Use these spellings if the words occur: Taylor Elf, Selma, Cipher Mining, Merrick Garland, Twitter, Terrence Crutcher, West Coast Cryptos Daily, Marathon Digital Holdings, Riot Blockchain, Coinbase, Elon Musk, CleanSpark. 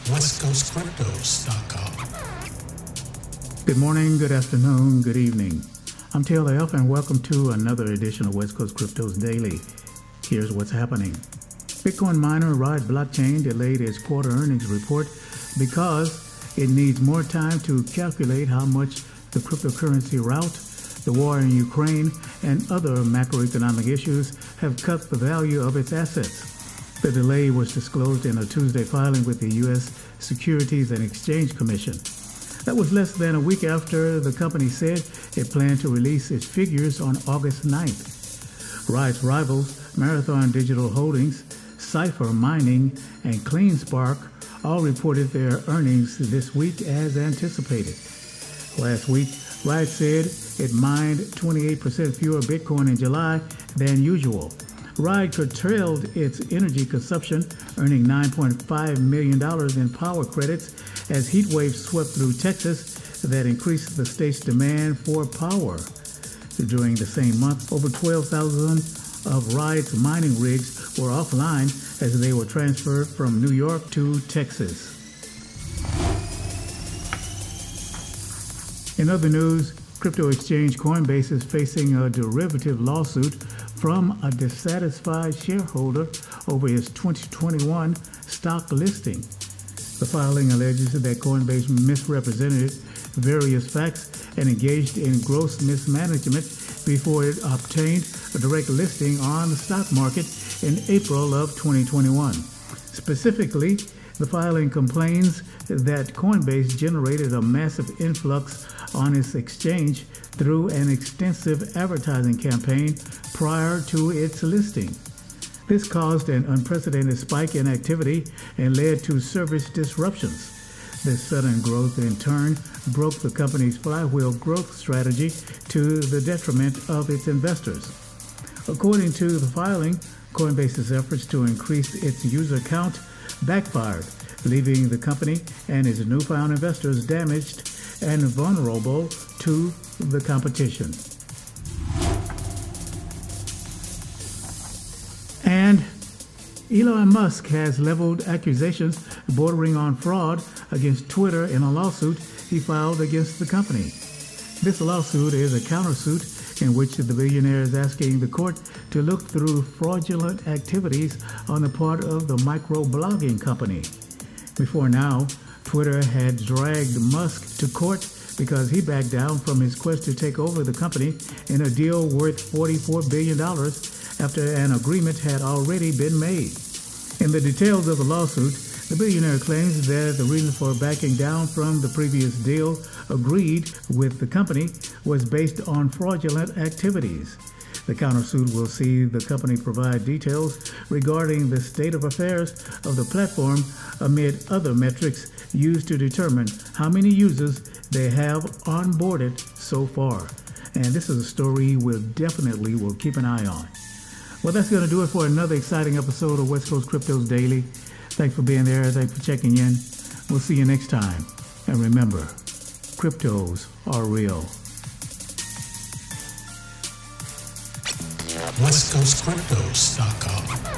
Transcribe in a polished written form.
at westcoastcryptos.com. Good morning, good afternoon, good evening. I'm Taylor Elf, and welcome to another edition of West Coast Cryptos Daily. Here's what's happening. Bitcoin miner Riot Blockchain delayed its quarter earnings report because it needs more time to calculate how much the cryptocurrency rout, the war in Ukraine, and other macroeconomic issues have cut the value of its assets. The delay was disclosed in a Tuesday filing with the U.S. Securities and Exchange Commission. That was less than a week after the company said it planned to release its figures on August 9th. Riot's rivals, Marathon Digital Holdings, Cipher Mining, and CleanSpark, all reported their earnings this week as anticipated. Last week, Riot said it mined 28% fewer Bitcoin in July than usual. Riot curtailed its energy consumption, earning $9.5 million in power credits as heat waves swept through Texas that increased the state's demand for power. During the same month, over 12,000 of Riot's mining rigs were offline as they were transferred from New York to Texas. In other news, crypto exchange Coinbase is facing a derivative lawsuit from a dissatisfied shareholder over its 2021 stock listing. The filing alleges that Coinbase misrepresented various facts and engaged in gross mismanagement before it obtained a direct listing on the stock market in April of 2021. Specifically, the filing complains that Coinbase generated a massive influx on its exchange through an extensive advertising campaign prior to its listing. This caused an unprecedented spike in activity and led to service disruptions. This sudden growth, in turn, broke the company's flywheel growth strategy to the detriment of its investors. According to the filing, Coinbase's efforts to increase its user count backfired, leaving the company and its newfound investors damaged and vulnerable to the competition. And Elon Musk has leveled accusations bordering on fraud against Twitter in a lawsuit he filed against the company. This lawsuit is a countersuit in which the billionaire is asking the court to look through fraudulent activities on the part of the microblogging company. Before now, Twitter had dragged Musk to court because he backed down from his quest to take over the company in a deal worth $44 billion after an agreement had already been made. In the details of the lawsuit, the billionaire claims that the reason for backing down from the previous deal agreed with the company was based on fraudulent activities. The countersuit will see the company provide details regarding the state of affairs of the platform amid other metrics used to determine how many users they have onboarded so far. And this is a story we'll definitely keep an eye on. Well, that's going to do it for another exciting episode of West Coast Cryptos Daily. Thanks for being there. Thanks for checking in. We'll see you next time. And remember, cryptos are real. WestCoastCryptos.com